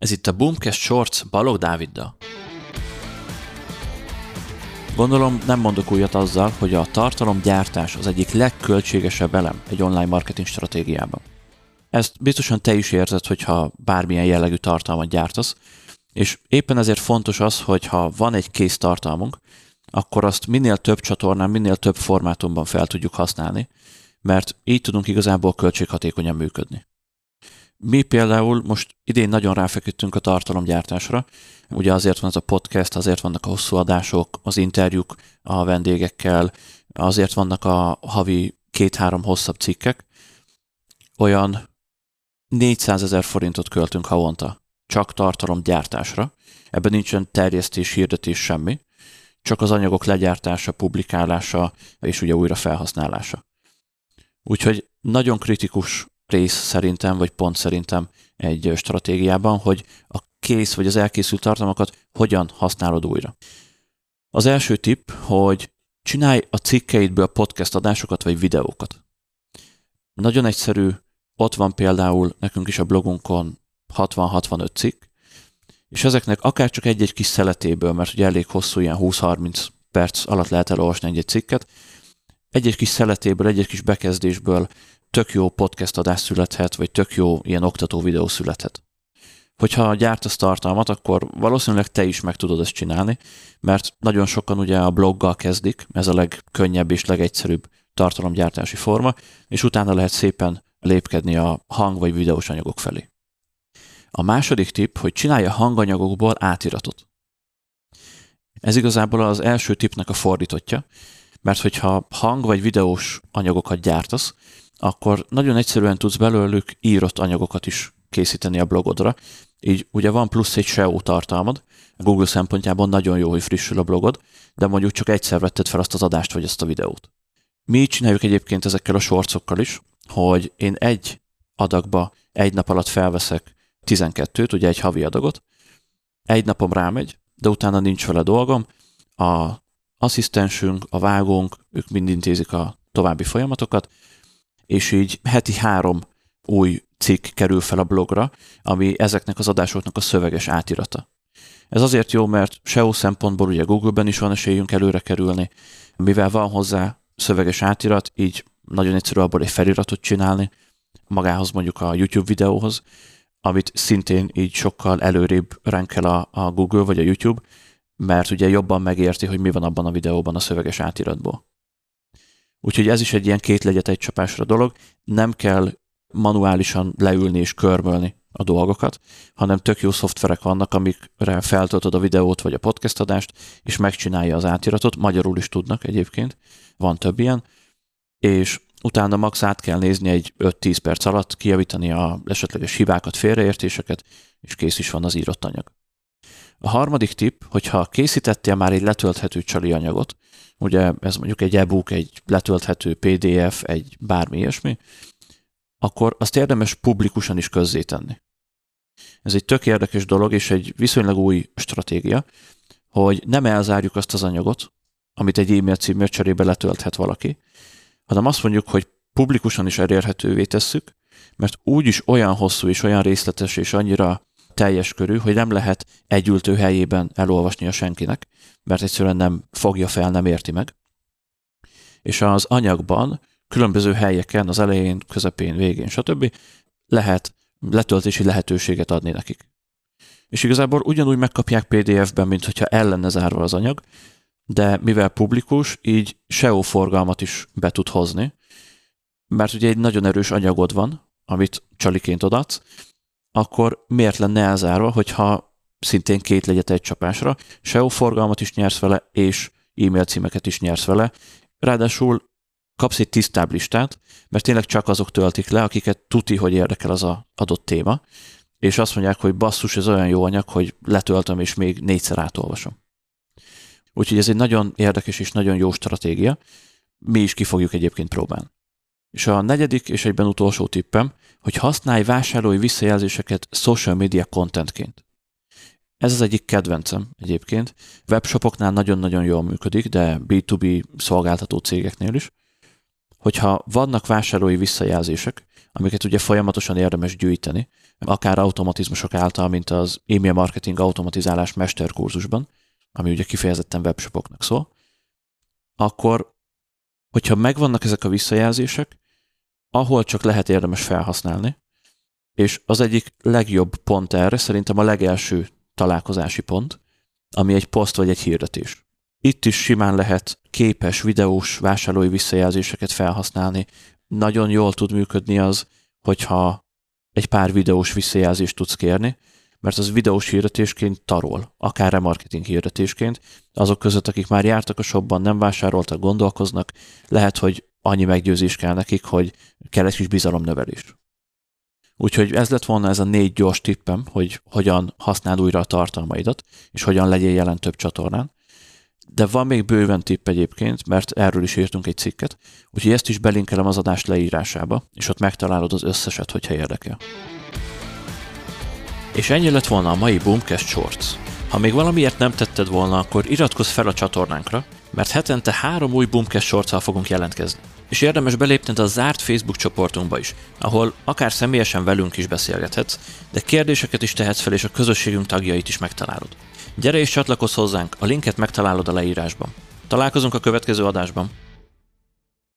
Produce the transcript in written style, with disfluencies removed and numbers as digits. Ez itt a BOOMCast Shorts Balogh Dáviddal. Gondolom, nem mondok újat azzal, hogy a tartalomgyártás az egyik legköltségesebb elem egy online marketing stratégiában. Ezt biztosan te is érzed, hogyha bármilyen jellegű tartalmat gyártasz, és éppen ezért fontos az, hogy ha van egy kész tartalmunk, akkor azt minél több csatornán, minél több formátumban fel tudjuk használni, mert így tudunk igazából költséghatékonyan működni. Mi például most idén nagyon ráfeküdtünk a tartalomgyártásra, ugye azért van ez a podcast, azért vannak a hosszú adások, az interjúk a vendégekkel, azért vannak a havi 2-3 hosszabb cikkek, olyan 400 000 forintot költünk havonta, csak tartalomgyártásra, ebben nincsen terjesztés, hirdetés, semmi, csak az anyagok legyártása, publikálása és ugye újra felhasználása. Úgyhogy nagyon kritikus rész szerintem, vagy pont szerintem egy stratégiában, hogy a kész vagy az elkészült tartalmakat hogyan használod újra. Az első tipp, hogy csinálj a cikkeidből podcast adásokat vagy videókat. Nagyon egyszerű, ott van például nekünk is a blogunkon 60-65 cikk, és ezeknek akár csak egy-egy kis szeletéből, mert ugye elég hosszú, ilyen 20-30 perc alatt lehet elolvasni egy-egy cikket, egy-egy kis szeletéből, egy-egy kis bekezdésből tök jó podcast adás születhet, vagy tök jó ilyen oktató videó születhet. Hogyha gyártasz tartalmat, akkor valószínűleg te is meg tudod ezt csinálni, mert nagyon sokan ugye a bloggal kezdik, ez a legkönnyebb és legegyszerűbb tartalomgyártási forma, és utána lehet szépen lépkedni a hang- vagy videós anyagok felé. A második tipp, hogy csinálj a hanganyagokból átiratot. Ez igazából az első tippnek a fordítottja, mert hogyha hang- vagy videós anyagokat gyártasz, akkor nagyon egyszerűen tudsz belőlük írott anyagokat is készíteni a blogodra. Így ugye van plusz egy SEO tartalmad, Google szempontjából nagyon jó, hogy frissül a blogod, de mondjuk csak egyszer vetted fel azt az adást, vagy azt a videót. Mi így csináljuk egyébként ezekkel a shortsokkal is, hogy én egy adagba egy nap alatt felveszek 12-t, ugye egy havi adagot, egy napom rámegy, de utána nincs vele dolgom, a asszisztensünk, a vágónk, ők mind intézik a további folyamatokat, és így heti 3 új cikk kerül fel a blogra, ami ezeknek az adásoknak a szöveges átirata. Ez azért jó, mert SEO szempontból ugye Google-ben is van esélyünk előre kerülni, mivel van hozzá szöveges átirat, így nagyon egyszerű abból egy feliratot csinálni, magához mondjuk a YouTube videóhoz, amit szintén így sokkal előrébb renkel a Google vagy a YouTube, mert ugye jobban megérti, hogy mi van abban a videóban a szöveges átiratból. Úgyhogy ez is egy ilyen két legyet egy csapásra dolog, nem kell manuálisan leülni és körmölni a dolgokat, hanem tök jó szoftverek vannak, amikre feltöltöd a videót vagy a podcast adást, és megcsinálja az átiratot, magyarul is tudnak egyébként, van több ilyen, és utána max át kell nézni egy 5-10 perc alatt, kijavítani a esetleges hibákat, félreértéseket, és kész is van az írott anyag. A harmadik tipp, hogyha készítettél már egy letölthető csali anyagot, ugye ez mondjuk egy e-book, egy letölthető PDF, egy bármi ilyesmi, akkor azt érdemes publikusan is közzétenni. Ez egy tök érdekes dolog, és egy viszonylag új stratégia, hogy nem elzárjuk azt az anyagot, amit egy e-mail címért cserébe letölthet valaki, hanem azt mondjuk, hogy publikusan is elérhetővé tesszük, mert úgyis olyan hosszú és olyan részletes és annyira teljes körű, hogy nem lehet egy ültő helyében elolvasnia senkinek, mert egyszerűen nem fogja fel, nem érti meg. És az anyagban, különböző helyeken, az elején, közepén, végén, stb. Lehet letöltési lehetőséget adni nekik. És igazából ugyanúgy megkapják PDF-ben, mint hogyha el lenne zárva az anyag, de mivel publikus, így SEO forgalmat is be tud hozni, mert ugye egy nagyon erős anyagod van, amit csaliként odaadsz, akkor miért lenne elzárva, hogyha szintén két legyet egy csapásra, SEO forgalmat is nyersz vele, és e-mail címeket is nyersz vele. Ráadásul kapsz egy tisztább listát, mert tényleg csak azok töltik le, akiket tuti, hogy érdekel az a adott téma, és azt mondják, hogy basszus, ez olyan jó anyag, hogy letöltöm, és még 4-szer átolvasom. Úgyhogy ez egy nagyon érdekes és nagyon jó stratégia, mi is ki fogjuk egyébként próbálni. És a negyedik és egyben utolsó tippem, hogy használj vásárlói visszajelzéseket social media contentként. Ez az egyik kedvencem egyébként. Webshopoknál nagyon-nagyon jól működik, de B2B szolgáltató cégeknél is, hogyha vannak vásárlói visszajelzések, amiket ugye folyamatosan érdemes gyűjteni, akár automatizmusok által, mint az email marketing automatizálás mesterkurzusban, ami ugye kifejezetten webshopoknak szól, akkor, hogyha megvannak ezek a visszajelzések, ahol csak lehet érdemes felhasználni, és az egyik legjobb pont erre szerintem a legelső találkozási pont, ami egy poszt vagy egy hirdetés. Itt is simán lehet képes, videós, vásárlói visszajelzéseket felhasználni. Nagyon jól tud működni az, hogyha egy pár videós visszajelzést tudsz kérni, mert az videós hirdetésként tarol, akár remarketing hirdetésként. Azok között, akik már jártak a shopban, nem vásároltak, gondolkoznak, lehet, hogy annyi meggyőzés kell nekik, hogy kell egy kis bizalomnövelés. Úgyhogy ez lett volna ez a 4 gyors tippem, hogy hogyan használd újra a tartalmaidat, és hogyan legyél jelen több csatornán. De van még bőven tipp egyébként, mert erről is írtunk egy cikket, úgyhogy ezt is belinkelem az adás leírásába, és ott megtalálod az összeset, hogyha érdekel. És ennyi lett volna a mai BOOMCast Shorts. Ha még valamiért nem tetted volna, akkor iratkozz fel a csatornánkra, mert hetente 3 új BOOMCast Shortszal fogunk jelentkezni. És érdemes belépned a zárt Facebook csoportunkba is, ahol akár személyesen velünk is beszélgethetsz, de kérdéseket is tehetsz fel, és a közösségünk tagjait is megtalálod. Gyere és csatlakozz hozzánk, a linket megtalálod a leírásban. Találkozunk a következő adásban!